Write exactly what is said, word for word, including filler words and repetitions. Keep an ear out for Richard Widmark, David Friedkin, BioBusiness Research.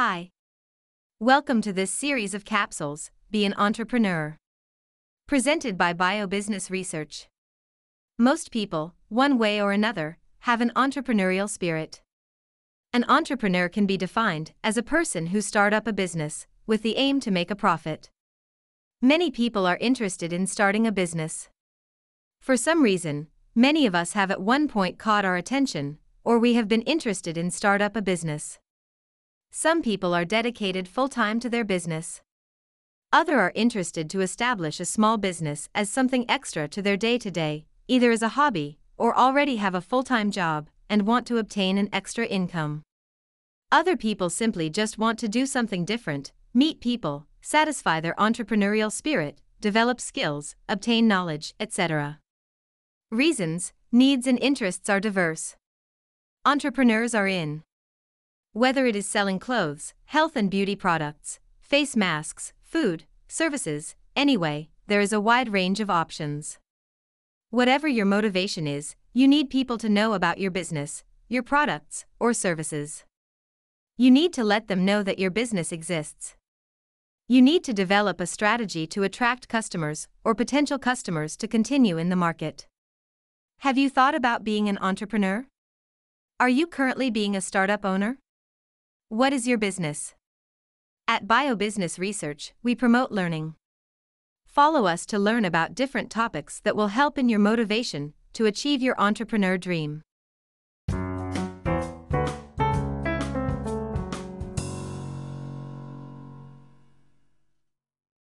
Hi. Welcome to this series of capsules, Be an Entrepreneur, presented by BioBusiness Research. Most people, one way or another, have an entrepreneurial spirit. An entrepreneur can be defined as a person who starts up a business with the aim to make a profit. Many people are interested in starting a business. For some reason, many of us have at one point caught our attention, or we have been interested in starting up a business. Some people are dedicated full-time to their business. Others are interested to establish a small business as something extra to their day-to-day, either as a hobby or already have a full-time job and want to obtain an extra income. Other people simply just want to do something different, meet people, satisfy their entrepreneurial spirit, develop skills, obtain knowledge, et cetera. Reasons, needs and interests are diverse. Entrepreneurs are in. Whether it is selling clothes, health and beauty products, face masks, food, services, anyway, there is a wide range of options. Whatever your motivation is, you need people to know about your business, your products, or services. You need to let them know that your business exists. You need to develop a strategy to attract customers or potential customers to continue in the market. Have you thought about being an entrepreneur? Are you currently being a startup owner? What is your business? At BioBusiness Research, we promote learning. Follow us to learn about different topics that will help in your motivation to achieve your entrepreneur dream.